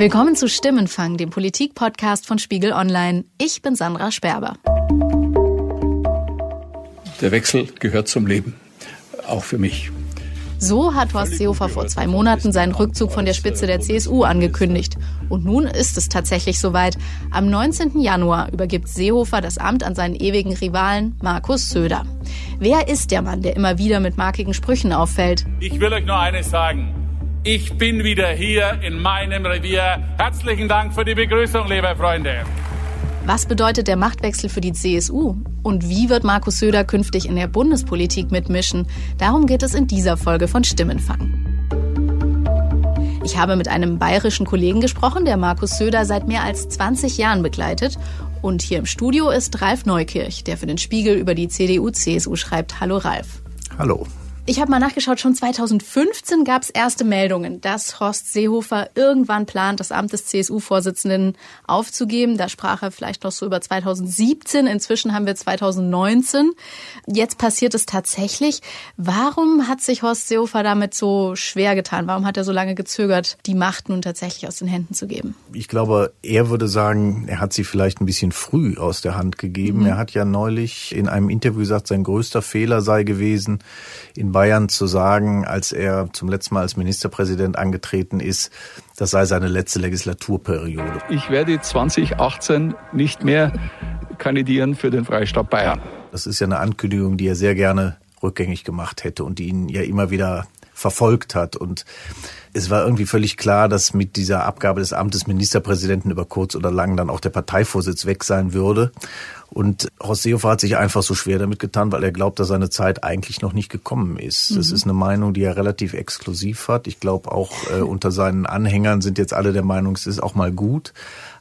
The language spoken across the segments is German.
Willkommen zu Stimmenfang, dem Politik-Podcast von SPIEGEL ONLINE. Ich bin Sandra Sperber. Der Wechsel gehört zum Leben, auch für mich. So hat Horst Seehofer vor 2 Monaten seinen Rückzug von der Spitze der CSU angekündigt. Und nun ist es tatsächlich soweit. Am 19. Januar übergibt Seehofer das Amt an seinen ewigen Rivalen Markus Söder. Wer ist der Mann, der immer wieder mit markigen Sprüchen auffällt? Ich will euch nur eines sagen. Ich bin wieder hier in meinem Revier. Herzlichen Dank für die Begrüßung, liebe Freunde. Was bedeutet der Machtwechsel für die CSU? Und wie wird Markus Söder künftig in der Bundespolitik mitmischen? Darum geht es in dieser Folge von Stimmenfang. Ich habe mit einem bayerischen Kollegen gesprochen, der Markus Söder seit mehr als 20 Jahren begleitet. Und hier im Studio ist Ralf Neukirch, der für den Spiegel über die CDU-CSU schreibt. Hallo Ralf. Hallo. Ich habe mal nachgeschaut, schon 2015 gab es erste Meldungen, dass Horst Seehofer irgendwann plant, das Amt des CSU-Vorsitzenden aufzugeben. Da sprach er vielleicht noch so über 2017, inzwischen haben wir 2019. Jetzt passiert es tatsächlich. Warum hat sich Horst Seehofer damit so schwer getan? Warum hat er so lange gezögert, die Macht nun tatsächlich aus den Händen zu geben? Ich glaube, er würde sagen, er hat sie vielleicht ein bisschen früh aus der Hand gegeben. Mhm. Er hat ja neulich in einem Interview gesagt, sein größter Fehler sei gewesen, in Bayern zu sagen, als er zum letzten Mal als Ministerpräsident angetreten ist, das sei seine letzte Legislaturperiode. Ich werde 2018 nicht mehr kandidieren für den Freistaat Bayern. Das ist ja eine Ankündigung, die er sehr gerne rückgängig gemacht hätte und die ihn ja immer wieder verfolgt hat. Und es war irgendwie völlig klar, dass mit dieser Abgabe des Amtes Ministerpräsidenten über kurz oder lang dann auch der Parteivorsitz weg sein würde. Und Horst Seehofer hat sich einfach so schwer damit getan, weil er glaubt, dass seine Zeit eigentlich noch nicht gekommen ist. Mhm. Das ist eine Meinung, die er relativ exklusiv hat. Ich glaube, auch unter seinen Anhängern sind jetzt alle der Meinung, es ist auch mal gut.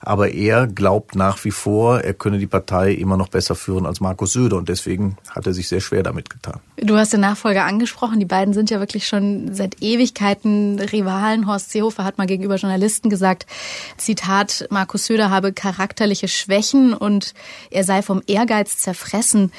Aber er glaubt nach wie vor, er könne die Partei immer noch besser führen als Markus Söder. Und deswegen hat er sich sehr schwer damit getan. Du hast den Nachfolger angesprochen. Die beiden sind ja wirklich schon seit Ewigkeiten Rivalen. Horst Seehofer hat mal gegenüber Journalisten gesagt, Zitat, Markus Söder habe charakterliche Schwächen und er sei vom Ehrgeiz zerfressen.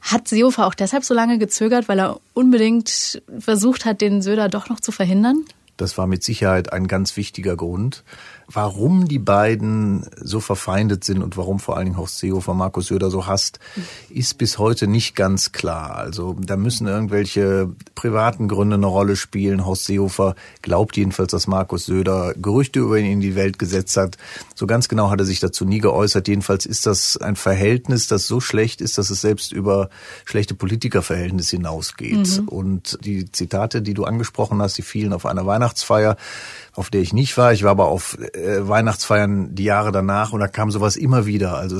Hat Seehofer auch deshalb so lange gezögert, weil er unbedingt versucht hat, den Söder doch noch zu verhindern? Das war mit Sicherheit ein ganz wichtiger Grund. Warum die beiden so verfeindet sind und warum vor allen Dingen Horst Seehofer Markus Söder so hasst, ist bis heute nicht ganz klar. Also da müssen irgendwelche privaten Gründe eine Rolle spielen. Horst Seehofer glaubt jedenfalls, dass Markus Söder Gerüchte über ihn in die Welt gesetzt hat. So ganz genau hat er sich dazu nie geäußert. Jedenfalls ist das ein Verhältnis, das so schlecht ist, dass es selbst über schlechte Politikerverhältnisse hinausgeht. Mhm. Und die Zitate, die du angesprochen hast, die fielen auf einer Weihnachtsfeier, auf der ich nicht war. Ich war aber auf Weihnachtsfeiern die Jahre danach und da kam sowas immer wieder. Also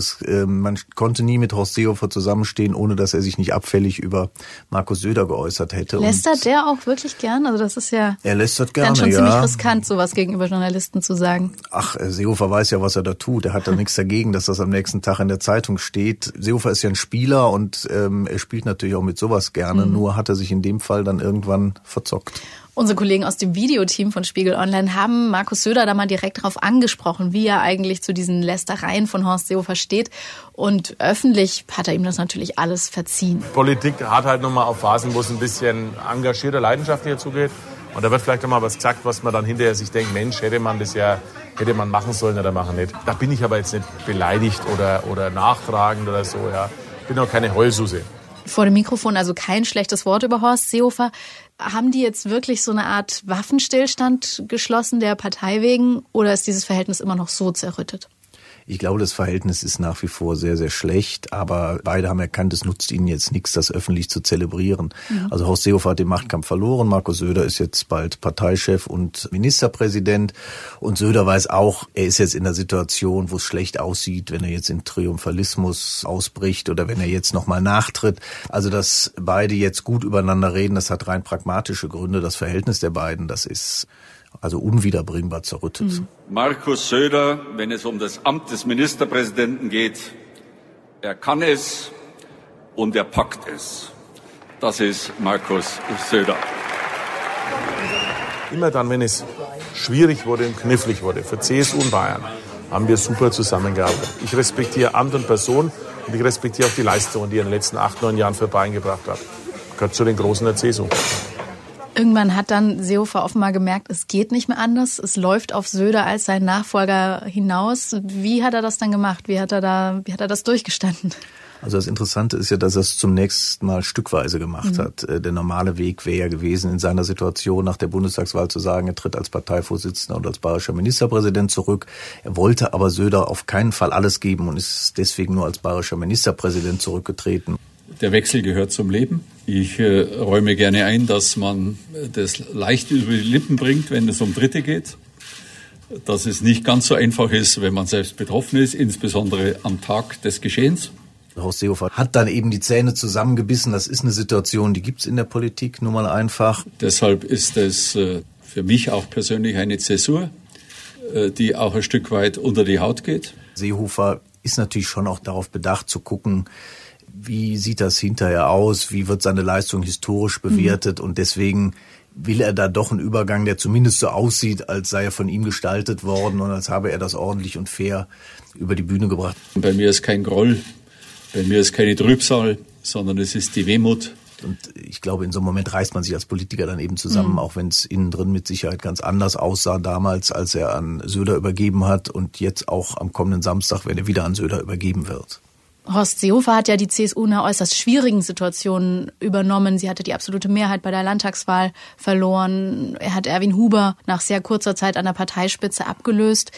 man konnte nie mit Horst Seehofer zusammenstehen, ohne dass er sich nicht abfällig über Markus Söder geäußert hätte. Lästert der auch wirklich gern? Also das ist ja er lästert gerne, dann schon ziemlich riskant, sowas gegenüber Journalisten zu sagen. Ach, Seehofer weiß ja, was er da tut. Er hat da nichts dagegen, dass das am nächsten Tag in der Zeitung steht. Seehofer ist ja ein Spieler und er spielt natürlich auch mit sowas gerne. Mhm. Nur hat er sich in dem Fall dann irgendwann verzockt. Unsere Kollegen aus dem Videoteam von Spiegel Online haben Markus Söder da mal direkt darauf angesprochen, wie er eigentlich zu diesen Lästereien von Horst Seehofer steht. Und öffentlich hat er ihm das natürlich alles verziehen. Politik hat halt nochmal auf Phasen, wo es ein bisschen engagierter, leidenschaftlicher zugeht. Und da wird vielleicht nochmal was gesagt, was man dann hinterher sich denkt, Mensch, hätte man machen sollen oder machen nicht. Da bin ich aber jetzt nicht beleidigt oder nachtragend oder so. Ja. Ich bin auch keine Heulsuse. Vor dem Mikrofon also kein schlechtes Wort über Horst Seehofer. Haben die jetzt wirklich so eine Art Waffenstillstand geschlossen der Partei wegen oder ist dieses Verhältnis immer noch so zerrüttet? Ich glaube, das Verhältnis ist nach wie vor sehr, sehr schlecht. Aber beide haben erkannt, es nutzt ihnen jetzt nichts, das öffentlich zu zelebrieren. Ja. Also Horst Seehofer hat den Machtkampf verloren. Markus Söder ist jetzt bald Parteichef und Ministerpräsident. Und Söder weiß auch, er ist jetzt in der Situation, wo es schlecht aussieht, wenn er jetzt in Triumphalismus ausbricht oder wenn er jetzt nochmal nachtritt. Also, dass beide jetzt gut übereinander reden, das hat rein pragmatische Gründe. Das Verhältnis der beiden, das ist also unwiederbringbar zerrüttet. Mhm. Markus Söder, wenn es um das Amt des Ministerpräsidenten geht, er kann es und er packt es. Das ist Markus Söder. Immer dann, wenn es schwierig wurde und knifflig wurde für CSU und Bayern, haben wir super zusammengearbeitet. Ich respektiere Amt und Person und ich respektiere auch die Leistungen, die er in den letzten 8, 9 Jahren für Bayern gebracht hat. Gehört zu den Großen der CSU. Irgendwann hat dann Seehofer offenbar gemerkt, es geht nicht mehr anders. Es läuft auf Söder als seinen Nachfolger hinaus. Wie hat er das dann gemacht? Wie hat er das durchgestanden? Also das Interessante ist ja, dass er es zum nächsten Mal stückweise gemacht hat. Der normale Weg wäre ja gewesen, in seiner Situation nach der Bundestagswahl zu sagen, er tritt als Parteivorsitzender und als bayerischer Ministerpräsident zurück. Er wollte aber Söder auf keinen Fall alles geben und ist deswegen nur als bayerischer Ministerpräsident zurückgetreten. Der Wechsel gehört zum Leben. Ich räume gerne ein, dass man das leicht über die Lippen bringt, wenn es um Dritte geht. Dass es nicht ganz so einfach ist, wenn man selbst betroffen ist, insbesondere am Tag des Geschehens. Horst Seehofer hat dann eben die Zähne zusammengebissen. Das ist eine Situation, die gibt es in der Politik nun mal einfach. Deshalb ist es für mich auch persönlich eine Zäsur, die auch ein Stück weit unter die Haut geht. Seehofer ist natürlich schon auch darauf bedacht zu gucken, wie sieht das hinterher aus, wie wird seine Leistung historisch bewertet und deswegen will er da doch einen Übergang, der zumindest so aussieht, als sei er von ihm gestaltet worden und als habe er das ordentlich und fair über die Bühne gebracht. Bei mir ist kein Groll. Bei mir ist keine Trübsal, sondern es ist die Wehmut. Und ich glaube, in so einem Moment reißt man sich als Politiker dann eben zusammen, auch wenn es innen drin mit Sicherheit ganz anders aussah damals, als er an Söder übergeben hat und jetzt auch am kommenden Samstag, wenn er wieder an Söder übergeben wird. Horst Seehofer hat ja die CSU in einer äußerst schwierigen Situation übernommen. Sie hatte die absolute Mehrheit bei der Landtagswahl verloren. Er hat Erwin Huber nach sehr kurzer Zeit an der Parteispitze abgelöst.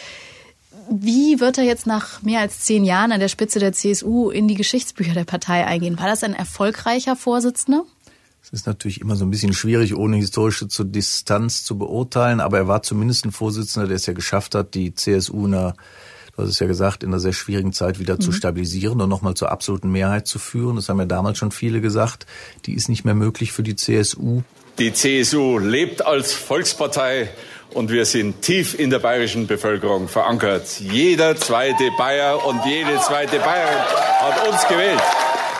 Wie wird er jetzt nach mehr als 10 Jahren an der Spitze der CSU in die Geschichtsbücher der Partei eingehen? War das ein erfolgreicher Vorsitzender? Es ist natürlich immer so ein bisschen schwierig, ohne historische Distanz zu beurteilen. Aber er war zumindest ein Vorsitzender, der es ja geschafft hat, die CSU in einer, du hast es ja gesagt, in einer sehr schwierigen Zeit wieder zu stabilisieren und nochmal zur absoluten Mehrheit zu führen. Das haben ja damals schon viele gesagt. Die ist nicht mehr möglich für die CSU. Die CSU lebt als Volkspartei. Und wir sind tief in der bayerischen Bevölkerung verankert. Jeder zweite Bayer und jede zweite Bayerin hat uns gewählt.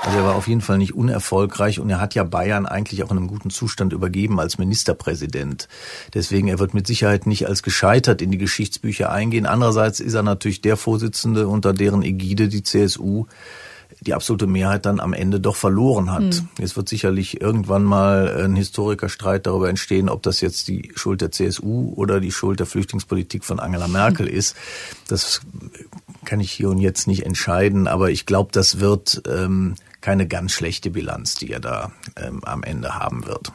Also er war auf jeden Fall nicht unerfolgreich und er hat ja Bayern eigentlich auch in einem guten Zustand übergeben als Ministerpräsident. Deswegen, er wird mit Sicherheit nicht als gescheitert in die Geschichtsbücher eingehen. Andererseits ist er natürlich der Vorsitzende, unter deren Ägide die CSU die absolute Mehrheit dann am Ende doch verloren hat. Es wird sicherlich irgendwann mal ein Historikerstreit darüber entstehen, ob das jetzt die Schuld der CSU oder die Schuld der Flüchtlingspolitik von Angela Merkel ist. Das kann ich hier und jetzt nicht entscheiden, aber ich glaube, das wird keine ganz schlechte Bilanz, die er da am Ende haben wird.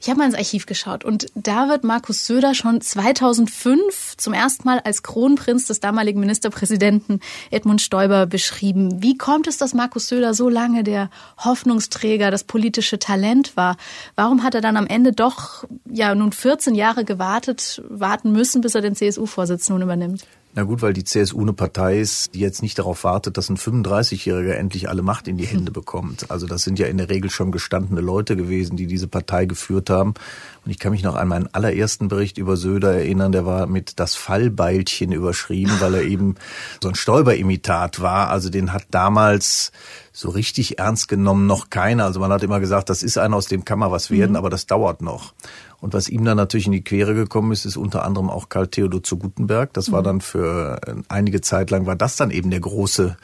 Ich habe mal ins Archiv geschaut und da wird Markus Söder schon 2005 zum ersten Mal als Kronprinz des damaligen Ministerpräsidenten Edmund Stoiber beschrieben. Wie kommt es, dass Markus Söder so lange der Hoffnungsträger, das politische Talent war? Warum hat er dann am Ende doch ja nun 14 Jahre warten müssen, bis er den CSU-Vorsitzenden übernimmt? Na gut, weil die CSU eine Partei ist, die jetzt nicht darauf wartet, dass ein 35-Jähriger endlich alle Macht in die Hände bekommt. Also das sind ja in der Regel schon gestandene Leute gewesen, die diese Partei geführt haben. Und ich kann mich noch an meinen allerersten Bericht über Söder erinnern, der war mit das Fallbeilchen überschrieben, weil er eben so ein Stoiber-Imitat war. Also den hat damals so richtig ernst genommen noch keiner. Also man hat immer gesagt, das ist einer, aus dem kann man was werden, aber das dauert noch. Und was ihm dann natürlich in die Quere gekommen ist, ist unter anderem auch Karl Theodor zu Gutenberg. Das war dann für einige Zeit lang, war das dann eben der große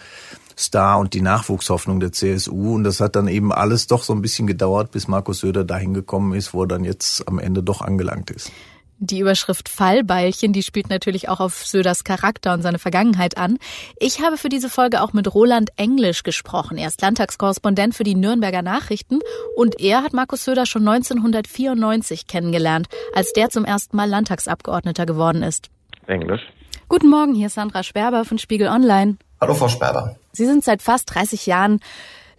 Star und die Nachwuchshoffnung der CSU. Und das hat dann eben alles doch so ein bisschen gedauert, bis Markus Söder dahin gekommen ist, wo er dann jetzt am Ende doch angelangt ist. Die Überschrift Fallbeilchen, die spielt natürlich auch auf Söders Charakter und seine Vergangenheit an. Ich habe für diese Folge auch mit Roland Englisch gesprochen. Er ist Landtagskorrespondent für die Nürnberger Nachrichten und er hat Markus Söder schon 1994 kennengelernt, als der zum ersten Mal Landtagsabgeordneter geworden ist. Englisch. Guten Morgen, hier ist Sandra Sperber von SPIEGEL ONLINE. Hallo Frau Sperber. Sie sind seit fast 30 Jahren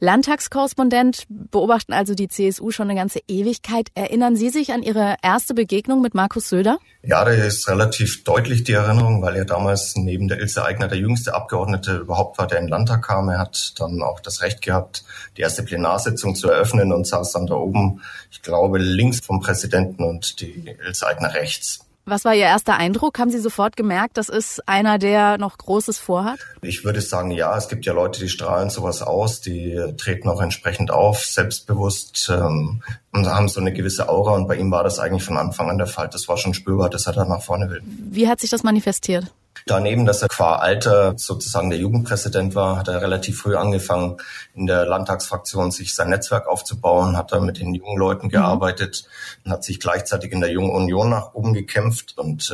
Landtagskorrespondent, beobachten also die CSU schon eine ganze Ewigkeit. Erinnern Sie sich an Ihre erste Begegnung mit Markus Söder? Ja, da ist relativ deutlich die Erinnerung, weil er damals neben der Ilse Aigner der jüngste Abgeordnete überhaupt war, der in den Landtag kam. Er hat dann auch das Recht gehabt, die erste Plenarsitzung zu eröffnen und saß dann da oben, ich glaube, links vom Präsidenten und die Ilse Aigner rechts. Was war Ihr erster Eindruck? Haben Sie sofort gemerkt, das ist einer, der noch Großes vorhat? Ich würde sagen, ja. Es gibt ja Leute, die strahlen sowas aus, die treten auch entsprechend auf, selbstbewusst und haben so eine gewisse Aura. Und bei ihm war das eigentlich von Anfang an der Fall. Das war schon spürbar, dass er da nach vorne will. Wie hat sich das manifestiert? Daneben, dass er qua Alter sozusagen der Jugendpräsident war, hat er relativ früh angefangen, in der Landtagsfraktion sich sein Netzwerk aufzubauen, hat er mit den jungen Leuten gearbeitet und hat sich gleichzeitig in der Jungen Union nach oben gekämpft und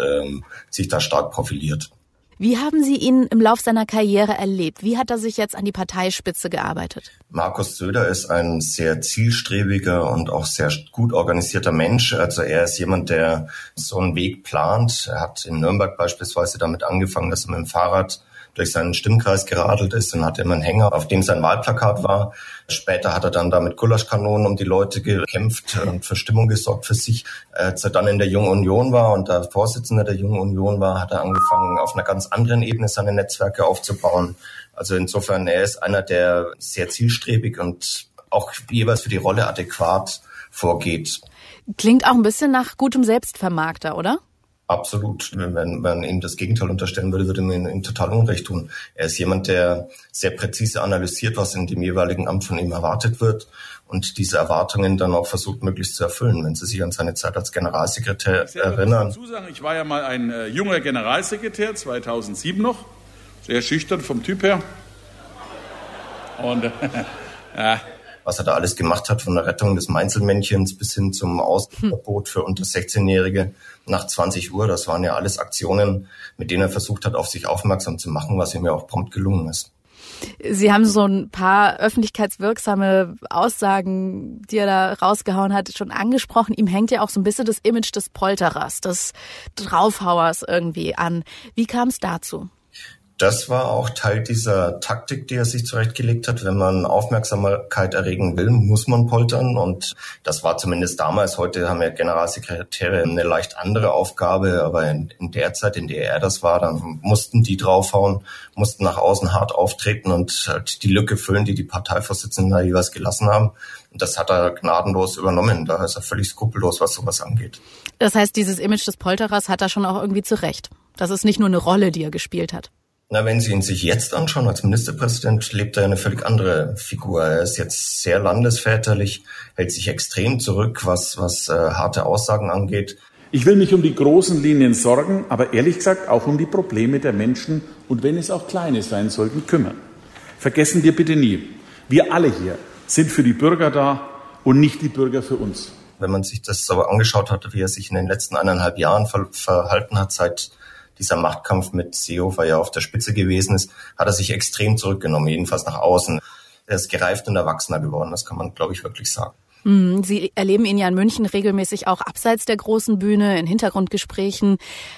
sich da stark profiliert. Wie haben Sie ihn im Lauf seiner Karriere erlebt? Wie hat er sich jetzt an die Parteispitze gearbeitet? Markus Söder ist ein sehr zielstrebiger und auch sehr gut organisierter Mensch. Also er ist jemand, der so einen Weg plant. Er hat in Nürnberg beispielsweise damit angefangen, dass er mit dem Fahrrad durch seinen Stimmkreis geradelt ist und hatte immer einen Hänger, auf dem sein Wahlplakat war. Später hat er dann da mit Gulaschkanonen um die Leute gekämpft und für Stimmung gesorgt für sich. Als er dann in der Jungen Union war und der Vorsitzende der Jungen Union war, hat er angefangen, auf einer ganz anderen Ebene seine Netzwerke aufzubauen. Also insofern, er ist einer, der sehr zielstrebig und auch jeweils für die Rolle adäquat vorgeht. Klingt auch ein bisschen nach gutem Selbstvermarkter, oder? Absolut. Wenn man ihm das Gegenteil unterstellen würde, würde man ihm total Unrecht tun. Er ist jemand, der sehr präzise analysiert, was in dem jeweiligen Amt von ihm erwartet wird und diese Erwartungen dann auch versucht, möglichst zu erfüllen. Wenn Sie sich an seine Zeit als Generalsekretär erinnern. Ich war ja mal ein junger Generalsekretär, 2007 noch, sehr schüchtern vom Typ her. Und ja. Was er da alles gemacht hat, von der Rettung des Mainzelmännchens bis hin zum Ausverbot für unter 16-Jährige nach 20 Uhr. Das waren ja alles Aktionen, mit denen er versucht hat, auf sich aufmerksam zu machen, was ihm ja auch prompt gelungen ist. Sie haben so ein paar öffentlichkeitswirksame Aussagen, die er da rausgehauen hat, schon angesprochen. Ihm hängt ja auch so ein bisschen das Image des Polterers, des Draufhauers irgendwie an. Wie kam es dazu? Das war auch Teil dieser Taktik, die er sich zurechtgelegt hat. Wenn man Aufmerksamkeit erregen will, muss man poltern. Und das war zumindest damals. Heute haben ja Generalsekretäre eine leicht andere Aufgabe. Aber in der Zeit, in der er das war, dann mussten die draufhauen, mussten nach außen hart auftreten und halt die Lücke füllen, die die Parteivorsitzenden da jeweils gelassen haben. Und das hat er gnadenlos übernommen. Da ist er völlig skrupellos, was sowas angeht. Das heißt, dieses Image des Polterers hat er schon auch irgendwie zurecht. Das ist nicht nur eine Rolle, die er gespielt hat. Na, wenn Sie ihn sich jetzt anschauen, als Ministerpräsident lebt er eine völlig andere Figur. Er ist jetzt sehr landesväterlich, hält sich extrem zurück, was harte Aussagen angeht. Ich will mich um die großen Linien sorgen, aber ehrlich gesagt auch um die Probleme der Menschen und wenn es auch kleine sein sollten, kümmern. Vergessen wir bitte nie, wir alle hier sind für die Bürger da und nicht die Bürger für uns. Wenn man sich das aber angeschaut hat, wie er sich in den letzten 1,5 Jahren verhalten hat, seit dieser Machtkampf mit Seehofer ja auf der Spitze gewesen ist, hat er sich extrem zurückgenommen, jedenfalls nach außen. Er ist gereift und erwachsener geworden, das kann man, glaube ich, wirklich sagen. Sie erleben ihn ja in München regelmäßig auch abseits der großen Bühne, in Hintergrundgesprächen.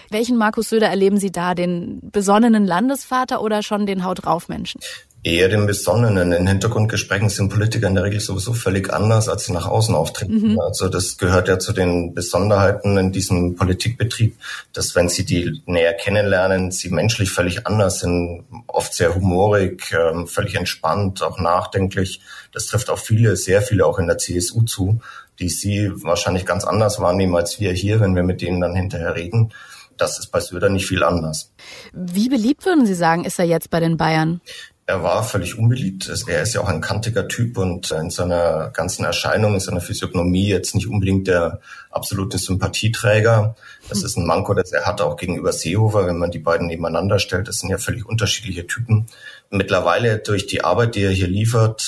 Welchen Markus Söder erleben Sie da, den besonnenen Landesvater oder schon den Haut-drauf-Menschen? Eher den Besonnenen. In Hintergrundgesprächen sind Politiker in der Regel sowieso völlig anders, als sie nach außen auftreten. Mhm. Also das gehört ja zu den Besonderheiten in diesem Politikbetrieb, dass wenn sie die näher kennenlernen, sie menschlich völlig anders sind, oft sehr humorig, völlig entspannt, auch nachdenklich. Das trifft auf viele, sehr viele auch in der CSU zu, die sie wahrscheinlich ganz anders wahrnehmen als wir hier, wenn wir mit denen dann hinterher reden. Das ist bei Söder nicht viel anders. Wie beliebt, würden Sie sagen, ist er jetzt bei den Bayern? Er war völlig unbeliebt. Er ist ja auch ein kantiger Typ und in seiner ganzen Erscheinung, in seiner Physiognomie jetzt nicht unbedingt der absolute Sympathieträger. Das ist ein Manko, das er hatte auch gegenüber Seehofer, wenn man die beiden nebeneinander stellt. Das sind ja völlig unterschiedliche Typen. Mittlerweile durch die Arbeit, die er hier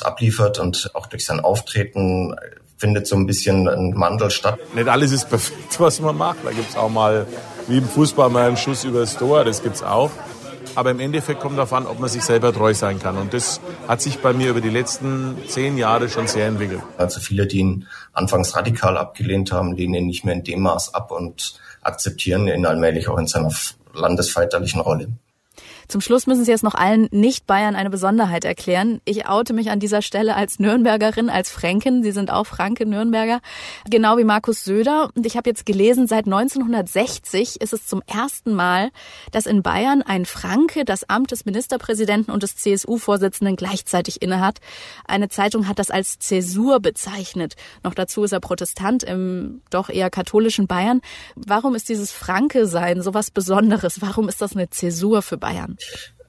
abliefert und auch durch sein Auftreten findet so ein bisschen ein Mandel statt. Nicht alles ist perfekt, was man macht. Da gibt's auch mal, wie im Fußball, mal einen Schuss übers Tor. Das gibt's auch. Aber im Endeffekt kommt darauf an, ob man sich selber treu sein kann. Und das hat sich bei mir über die letzten 10 Jahre schon sehr entwickelt. Also viele, die ihn anfangs radikal abgelehnt haben, lehnen ihn nicht mehr in dem Maß ab und akzeptieren ihn allmählich auch in seiner landesväterlichen Rolle. Zum Schluss müssen Sie jetzt noch allen Nicht-Bayern eine Besonderheit erklären. Ich oute mich an dieser Stelle als Nürnbergerin, als Fränkin. Sie sind auch Franke, Nürnberger, genau wie Markus Söder. Und ich habe jetzt gelesen, seit 1960 ist es zum ersten Mal, dass in Bayern ein Franke das Amt des Ministerpräsidenten und des CSU-Vorsitzenden gleichzeitig innehat. Eine Zeitung hat das als Zäsur bezeichnet. Noch dazu ist er Protestant im doch eher katholischen Bayern. Warum ist dieses Franke-Sein so was Besonderes? Warum ist das eine Zäsur für Bayern?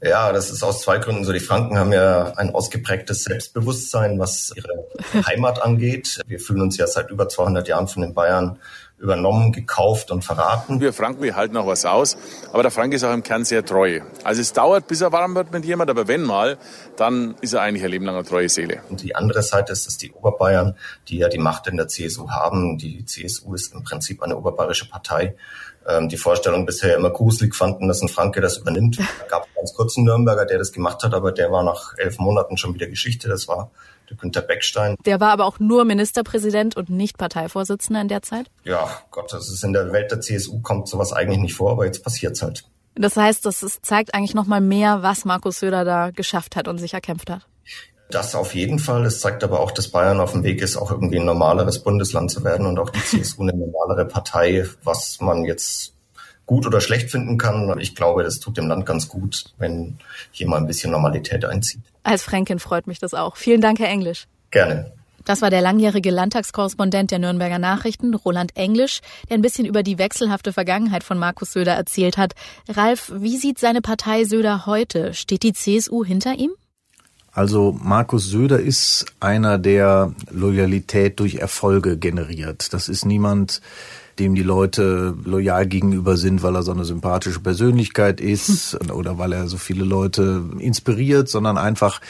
Ja, das ist aus 2 Gründen so. Die Franken haben ja ein ausgeprägtes Selbstbewusstsein, was ihre Heimat angeht. Wir fühlen uns ja seit über 200 Jahren von den Bayern übernommen, gekauft und verraten. Wir Franken, wir halten auch was aus, aber der Frank ist auch im Kern sehr treu. Also es dauert, bis er warm wird mit jemand, aber wenn mal, dann ist er eigentlich ein Leben lang eine treue Seele. Und die andere Seite ist, dass die Oberbayern, die ja die Macht in der CSU haben, die CSU ist im Prinzip eine oberbayerische Partei, die Vorstellung bisher immer gruselig fanden, dass ein Franke das übernimmt. Es gab ganz kurz einen Nürnberger, der das gemacht hat, aber der war nach 11 Monaten schon wieder Geschichte. Das war der Günther Beckstein. Der war aber auch nur Ministerpräsident und nicht Parteivorsitzender in der Zeit? Ja, Gott, das ist in der Welt der CSU, kommt sowas eigentlich nicht vor, aber jetzt passiert's halt. Das heißt, das zeigt eigentlich nochmal mehr, was Markus Söder da geschafft hat und sich erkämpft hat. Das auf jeden Fall. Es zeigt aber auch, dass Bayern auf dem Weg ist, auch irgendwie ein normaleres Bundesland zu werden und auch die CSU eine normalere Partei, was man jetzt gut oder schlecht finden kann. Ich glaube, das tut dem Land ganz gut, wenn hier mal ein bisschen Normalität einzieht. Als Fränkin freut mich das auch. Vielen Dank, Herr Englisch. Gerne. Das war der langjährige Landtagskorrespondent der Nürnberger Nachrichten, Roland Englisch, der ein bisschen über die wechselhafte Vergangenheit von Markus Söder erzählt hat. Ralf, wie sieht seine Partei Söder heute? Steht die CSU hinter ihm? Also Markus Söder ist einer, der Loyalität durch Erfolge generiert. Das ist niemand, dem die Leute loyal gegenüber sind, weil er so eine sympathische Persönlichkeit ist oder weil er so viele Leute inspiriert, sondern einfach,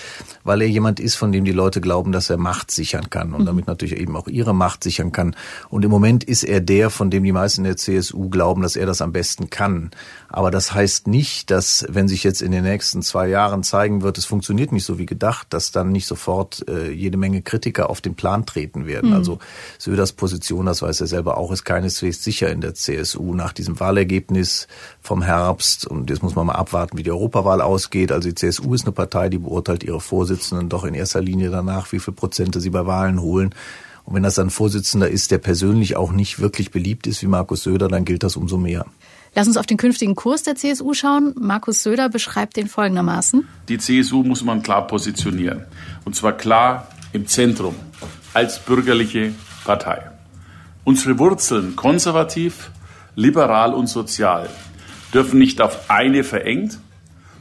weil er jemand ist, von dem die Leute glauben, dass er Macht sichern kann und damit natürlich eben auch ihre Macht sichern kann. Und im Moment ist er der, von dem die meisten der CSU glauben, dass er das am besten kann. Aber das heißt nicht, dass, wenn sich jetzt in den nächsten 2 Jahren zeigen wird, es funktioniert nicht so wie gedacht, dass dann nicht sofort jede Menge Kritiker auf den Plan treten werden. Also Söders Position, das weiß er selber auch, ist keineswegs sicher in der CSU nach diesem Wahlergebnis vom Herbst. Und jetzt muss man mal abwarten, wie die Europawahl ausgeht. Also die CSU ist eine Partei, die beurteilt ihre Vorsitzenden doch in erster Linie danach, wie viel Prozente sie bei Wahlen holen. Und wenn das dann ein Vorsitzender ist, der persönlich auch nicht wirklich beliebt ist wie Markus Söder, dann gilt das umso mehr. Lass uns auf den künftigen Kurs der CSU schauen. Markus Söder beschreibt den folgendermaßen. Die CSU muss man klar positionieren. Und zwar klar im Zentrum, als bürgerliche Partei. Unsere Wurzeln, konservativ, liberal und sozial, dürfen nicht auf eine verengt,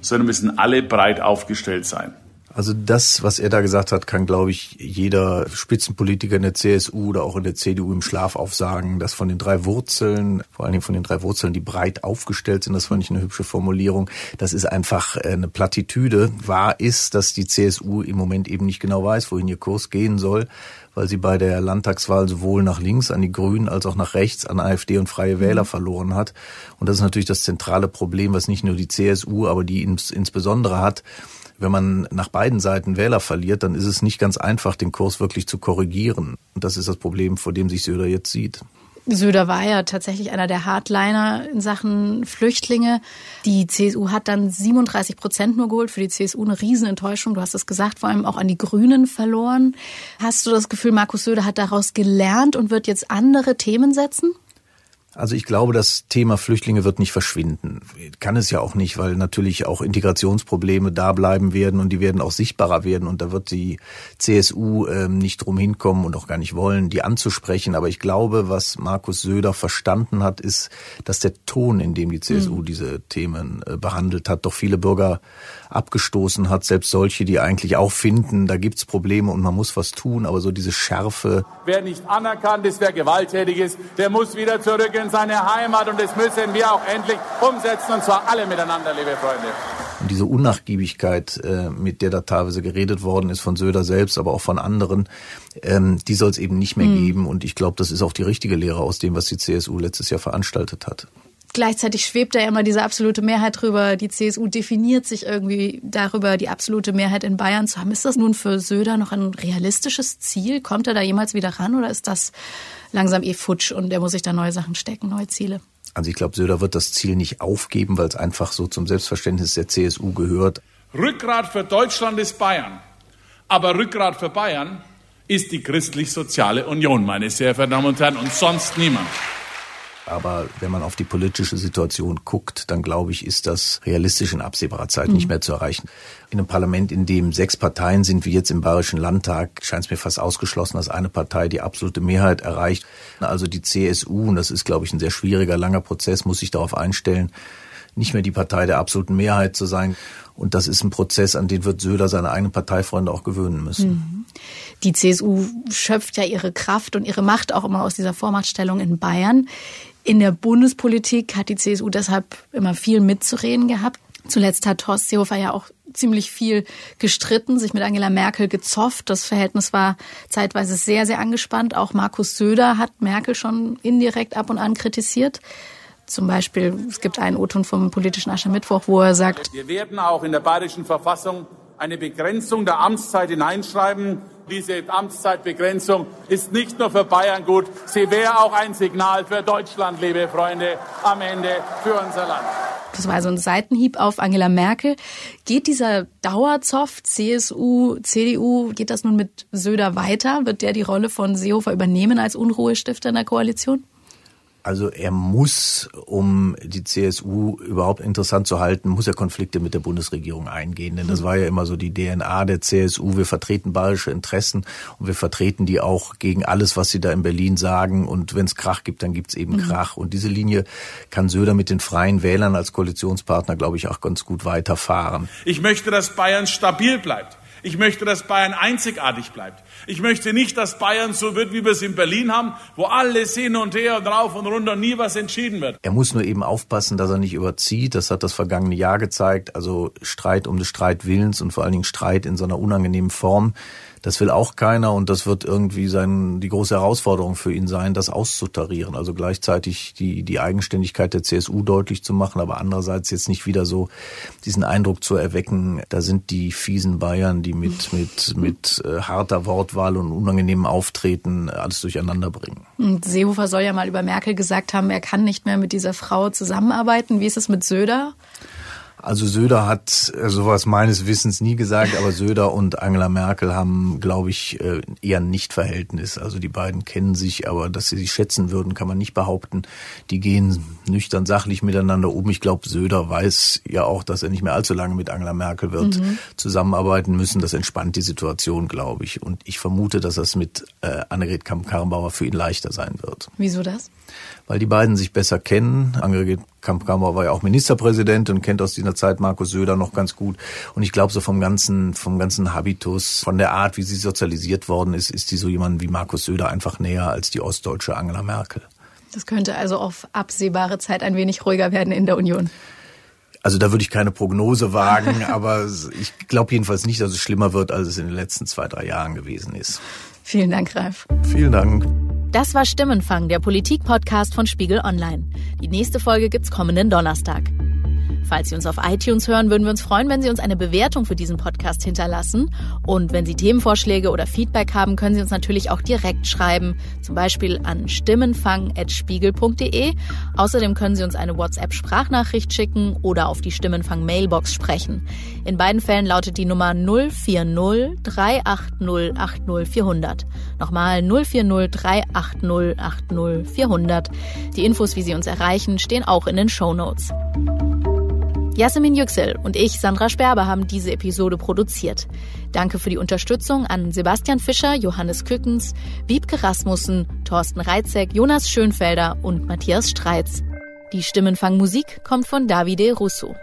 sondern müssen alle breit aufgestellt sein. Also das, was er da gesagt hat, kann, glaube ich, jeder Spitzenpolitiker in der CSU oder auch in der CDU im Schlaf aufsagen, dass von den 3 Wurzeln, vor allen Dingen von den 3 Wurzeln, die breit aufgestellt sind, das fand ich eine hübsche Formulierung, das ist einfach eine Plattitüde. Wahr ist, dass die CSU im Moment eben nicht genau weiß, wohin ihr Kurs gehen soll, weil sie bei der Landtagswahl sowohl nach links an die Grünen als auch nach rechts an AfD und Freie Wähler verloren hat. Und das ist natürlich das zentrale Problem, was nicht nur die CSU, aber die insbesondere hat. Wenn man nach beiden Seiten Wähler verliert, dann ist es nicht ganz einfach, den Kurs wirklich zu korrigieren. Und das ist das Problem, vor dem sich Söder jetzt sieht. Söder war ja tatsächlich einer der Hardliner in Sachen Flüchtlinge. Die CSU hat dann 37% nur geholt. Für die CSU eine Riesenenttäuschung. Du hast es gesagt, vor allem auch an die Grünen verloren. Hast du das Gefühl, Markus Söder hat daraus gelernt und wird jetzt andere Themen setzen? Also ich glaube, das Thema Flüchtlinge wird nicht verschwinden. Kann es ja auch nicht, weil natürlich auch Integrationsprobleme da bleiben werden und die werden auch sichtbarer werden. Und da wird die CSU nicht drum hinkommen und auch gar nicht wollen, die anzusprechen. Aber ich glaube, was Markus Söder verstanden hat, ist, dass der Ton, in dem die CSU diese Themen behandelt hat, doch viele Bürger abgestoßen hat. Selbst solche, die eigentlich auch finden, da gibt's Probleme und man muss was tun. Aber so diese Schärfe. Wer nicht anerkannt ist, wer gewalttätig ist, der muss wieder zurück in seine Heimat und das müssen wir auch endlich umsetzen und zwar alle miteinander, liebe Freunde. Und diese Unnachgiebigkeit, mit der da teilweise geredet worden ist von Söder selbst, aber auch von anderen, die soll es eben nicht mehr geben und ich glaube, das ist auch die richtige Lehre aus dem, was die CSU letztes Jahr veranstaltet hat. Gleichzeitig schwebt da immer diese absolute Mehrheit drüber. Die CSU definiert sich irgendwie darüber, die absolute Mehrheit in Bayern zu haben. Ist das nun für Söder noch ein realistisches Ziel? Kommt er da jemals wieder ran oder ist das langsam futsch und er muss sich da neue Sachen stecken, neue Ziele? Also ich glaube, Söder wird das Ziel nicht aufgeben, weil es einfach so zum Selbstverständnis der CSU gehört. Rückgrat für Deutschland ist Bayern. Aber Rückgrat für Bayern ist die Christlich-Soziale Union, meine sehr verehrten Damen und Herren, und sonst niemand. Aber wenn man auf die politische Situation guckt, dann glaube ich, ist das realistisch in absehbarer Zeit nicht mehr zu erreichen. In einem Parlament, in dem 6 Parteien sind, wie jetzt im Bayerischen Landtag, scheint es mir fast ausgeschlossen, dass eine Partei die absolute Mehrheit erreicht. Also die CSU, und das ist, glaube ich, ein sehr schwieriger, langer Prozess, muss sich darauf einstellen, nicht mehr die Partei der absoluten Mehrheit zu sein. Und das ist ein Prozess, an den wird Söder seine eigenen Parteifreunde auch gewöhnen müssen. Die CSU schöpft ja ihre Kraft und ihre Macht auch immer aus dieser Vormachtstellung in Bayern. In der Bundespolitik hat die CSU deshalb immer viel mitzureden gehabt. Zuletzt hat Horst Seehofer ja auch ziemlich viel gestritten, sich mit Angela Merkel gezofft. Das Verhältnis war zeitweise sehr, sehr angespannt. Auch Markus Söder hat Merkel schon indirekt ab und an kritisiert. Zum Beispiel, es gibt einen O-Ton vom politischen Aschermittwoch, wo er sagt: Wir werden auch in der Bayerischen Verfassung eine Begrenzung der Amtszeit hineinschreiben. Diese Amtszeitbegrenzung ist nicht nur für Bayern gut, sie wäre auch ein Signal für Deutschland, liebe Freunde, am Ende für unser Land. Das war also ein Seitenhieb auf Angela Merkel. Geht dieser Dauerzoff CSU, CDU, geht das nun mit Söder weiter? Wird der die Rolle von Seehofer übernehmen als Unruhestifter in der Koalition? Also er muss, um die CSU überhaupt interessant zu halten, muss er Konflikte mit der Bundesregierung eingehen. Denn das war ja immer so die DNA der CSU. Wir vertreten bayerische Interessen und wir vertreten die auch gegen alles, was sie da in Berlin sagen. Und wenn es Krach gibt, dann gibt es eben Krach. Und diese Linie kann Söder mit den Freien Wählern als Koalitionspartner, glaube ich, auch ganz gut weiterfahren. Ich möchte, dass Bayern stabil bleibt. Ich möchte, dass Bayern einzigartig bleibt. Ich möchte nicht, dass Bayern so wird, wie wir es in Berlin haben, wo alles hin und her und rauf und runter und nie was entschieden wird. Er muss nur eben aufpassen, dass er nicht überzieht. Das hat das vergangene Jahr gezeigt. Also Streit um des Streitwillens und vor allen Dingen Streit in so einer unangenehmen Form. Das will auch keiner und das wird irgendwie die große Herausforderung für ihn sein, das auszutarieren. Also gleichzeitig die Eigenständigkeit der CSU deutlich zu machen, aber andererseits jetzt nicht wieder so diesen Eindruck zu erwecken, da sind die fiesen Bayern, die mit harter Wortwahl und unangenehmem Auftreten alles durcheinander bringen. Und Seehofer soll ja mal über Merkel gesagt haben, er kann nicht mehr mit dieser Frau zusammenarbeiten. Wie ist es mit Söder? Also Söder hat sowas meines Wissens nie gesagt, aber Söder und Angela Merkel haben, glaube ich, eher ein Nichtverhältnis. Also die beiden kennen sich, aber dass sie sich schätzen würden, kann man nicht behaupten. Die gehen nüchtern sachlich miteinander um. Ich glaube, Söder weiß ja auch, dass er nicht mehr allzu lange mit Angela Merkel wird zusammenarbeiten müssen. Das entspannt die Situation, glaube ich. Und ich vermute, dass das mit Annegret Kramp-Karrenbauer für ihn leichter sein wird. Wieso das? Weil die beiden sich besser kennen. Annegret Kramp-Karrenbauer war ja auch Ministerpräsidentin und kennt aus dieser Zeit Markus Söder noch ganz gut. Und ich glaube, so vom ganzen Habitus, von der Art, wie sie sozialisiert worden ist, ist die so jemandem wie Markus Söder einfach näher als die ostdeutsche Angela Merkel. Das könnte also auf absehbare Zeit ein wenig ruhiger werden in der Union. Also da würde ich keine Prognose wagen, aber ich glaube jedenfalls nicht, dass es schlimmer wird, als es in den letzten 2-3 Jahren gewesen ist. Vielen Dank, Ralf. Vielen Dank. Das war Stimmenfang, der Politik-Podcast von Spiegel Online. Die nächste Folge gibt's kommenden Donnerstag. Falls Sie uns auf iTunes hören, würden wir uns freuen, wenn Sie uns eine Bewertung für diesen Podcast hinterlassen. Und wenn Sie Themenvorschläge oder Feedback haben, können Sie uns natürlich auch direkt schreiben, zum Beispiel an stimmenfang@spiegel.de. Außerdem können Sie uns eine WhatsApp-Sprachnachricht schicken oder auf die Stimmenfang-Mailbox sprechen. In beiden Fällen lautet die Nummer 040 380 80 400. Nochmal 040 380 80 400. Die Infos, wie Sie uns erreichen, stehen auch in den Shownotes. Yasemin Yüksel und ich, Sandra Sperber, haben diese Episode produziert. Danke für die Unterstützung an Sebastian Fischer, Johannes Kückens, Wiebke Rasmussen, Torsten Reizek, Jonas Schönfelder und Matthias Streitz. Die Stimmenfang-Musik kommt von Davide Russo.